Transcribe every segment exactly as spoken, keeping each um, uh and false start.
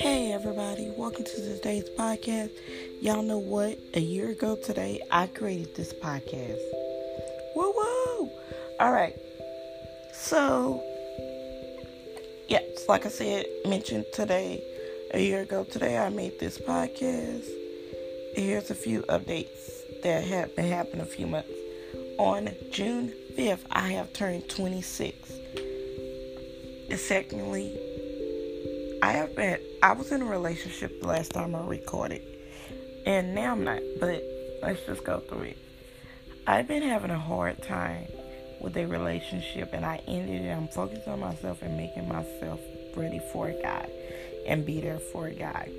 Hey everybody, welcome to today's podcast. Y'all know what? A year ago today, I created this podcast. Whoa, whoa! Alright, so, yes, yeah, like I said, mentioned today, a year ago today, I made this podcast. Here's a few updates that have been happening a few months. On June fifth, I have turned twenty-six. And secondly, I have been, I was in a relationship the last time I recorded. And now I'm not, but let's just go through it. I've been having a hard time with a relationship, and I ended it. I'm focused on myself and making myself ready for a guy and be there for a guy.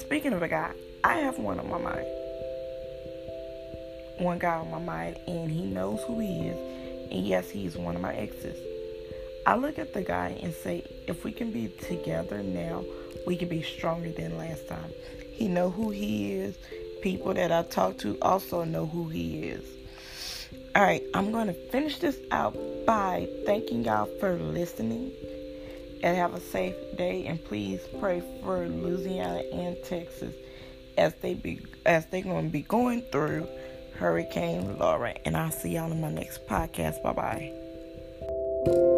Speaking of a guy, I have one on my mind. one guy on my mind, and he knows who he is, and yes, he's one of my exes. I look at the guy and say, if we can be together now, we can be stronger than last time. He know who he is. People that I talk to also know who he is. Alright, I'm going to finish this out by thanking y'all for listening, and have a safe day, and please pray for Louisiana and Texas as they be as they're going to be going through Hurricane Laura, and I'll see y'all in my next podcast. Bye-bye.